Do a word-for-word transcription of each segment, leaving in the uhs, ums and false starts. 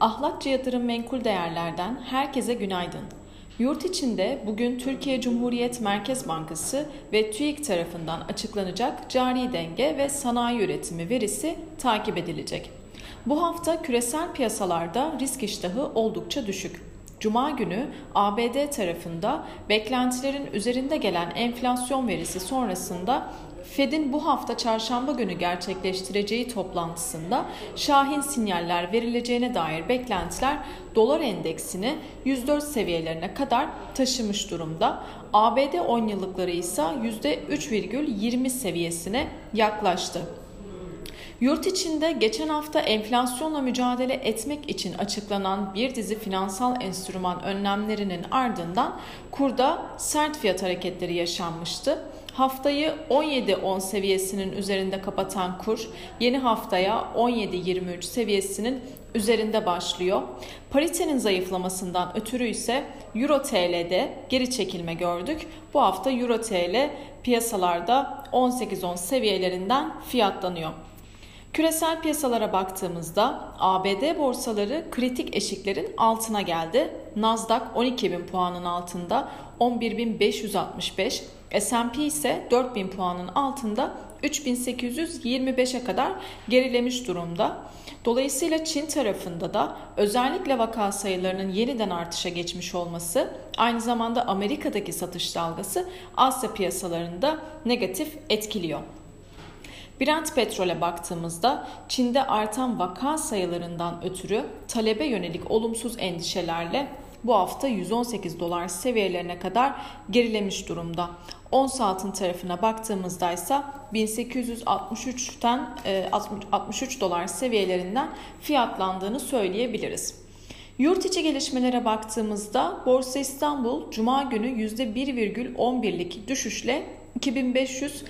Ahlakçı Yatırım Menkul Değerler'den herkese günaydın. Yurt içinde bugün Türkiye Cumhuriyet Merkez Bankası ve TÜİK tarafından açıklanacak cari denge ve sanayi üretimi verisi takip edilecek. Bu hafta küresel piyasalarda risk iştahı oldukça düşük. Cuma günü A B D tarafında beklentilerin üzerinde gelen enflasyon verisi sonrasında Fed'in bu hafta çarşamba günü gerçekleştireceği toplantısında şahin sinyaller verileceğine dair beklentiler dolar endeksini yüz dört seviyelerine kadar taşımış durumda. A B D on yıllıkları ise yüzde üç virgül yirmi seviyesine yaklaştı. Yurt içinde geçen hafta enflasyonla mücadele etmek için açıklanan bir dizi finansal enstrüman önlemlerinin ardından kurda sert fiyat hareketleri yaşanmıştı. Haftayı on yedi on seviyesinin üzerinde kapatan kur, yeni haftaya on yedi yirmi üç seviyesinin üzerinde başlıyor. Paritenin zayıflamasından ötürü ise Euro T L'de geri çekilme gördük. Bu hafta Euro T L piyasalarda on sekiz on seviyelerinden fiyatlanıyor. Küresel piyasalara baktığımızda A B D borsaları kritik eşiklerin altına geldi. Nasdaq on iki bin puanın altında on bir bin beş yüz altmış beş, S and P ise dört bin puanın altında üç bin sekiz yüz yirmi beşe kadar gerilemiş durumda. Dolayısıyla Çin tarafında da özellikle vaka sayılarının yeniden artışa geçmiş olması, aynı zamanda Amerika'daki satış dalgası Asya piyasalarını da negatif etkiliyor. Brent petrole baktığımızda Çin'de artan vaka sayılarından ötürü talebe yönelik olumsuz endişelerle bu hafta yüz on sekiz dolar seviyelerine kadar gerilemiş durumda. Ons altın tarafına baktığımızda ise bin sekiz yüz altmış üçten altmış üç dolar seviyelerinden fiyatlandığını söyleyebiliriz. Yurt içi gelişmelere baktığımızda Borsa İstanbul Cuma günü yüzde bir virgül on birlik düşüşle iki bin beş yüz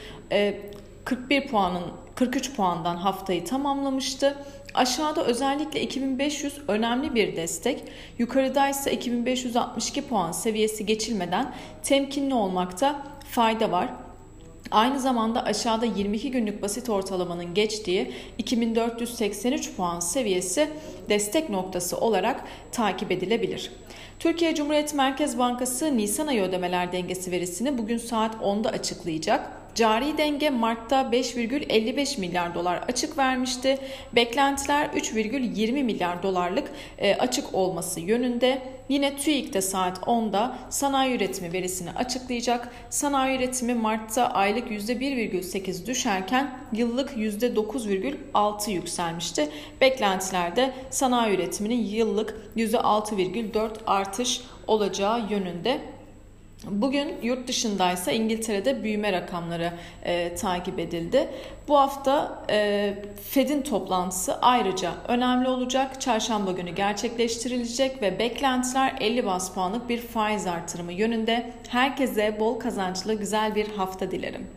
kırk bir puanın kırk üç puandan haftayı tamamlamıştı. Aşağıda özellikle iki bin beş yüz önemli bir destek, yukarıda ise iki bin beş yüz altmış iki puan seviyesi geçilmeden temkinli olmakta fayda var. Aynı zamanda aşağıda yirmi iki günlük basit ortalamanın geçtiği iki bin dört yüz seksen üç puan seviyesi destek noktası olarak takip edilebilir. Türkiye Cumhuriyet Merkez Bankası Nisan ayı ödemeler dengesi verisini bugün saat onda açıklayacak. Cari denge Mart'ta beş virgül elli beş milyar dolar açık vermişti. Beklentiler üç virgül yirmi milyar dolarlık açık olması yönünde. Yine TÜİK'te saat onda sanayi üretimi verisini açıklayacak. Sanayi üretimi Mart'ta aylık yüzde bir virgül sekiz düşerken yıllık yüzde dokuz virgül altı yükselmişti. Beklentilerde sanayi üretiminin yıllık yüzde altı virgül dört artış olacağı yönünde. Bugün yurt dışındaysa İngiltere'de büyüme rakamları e, takip edildi. Bu hafta e, Fed'in toplantısı ayrıca önemli olacak. Çarşamba günü gerçekleştirilecek ve beklentiler elli baz puanlık bir faiz artırımı yönünde. Herkese bol kazançlı güzel bir hafta dilerim.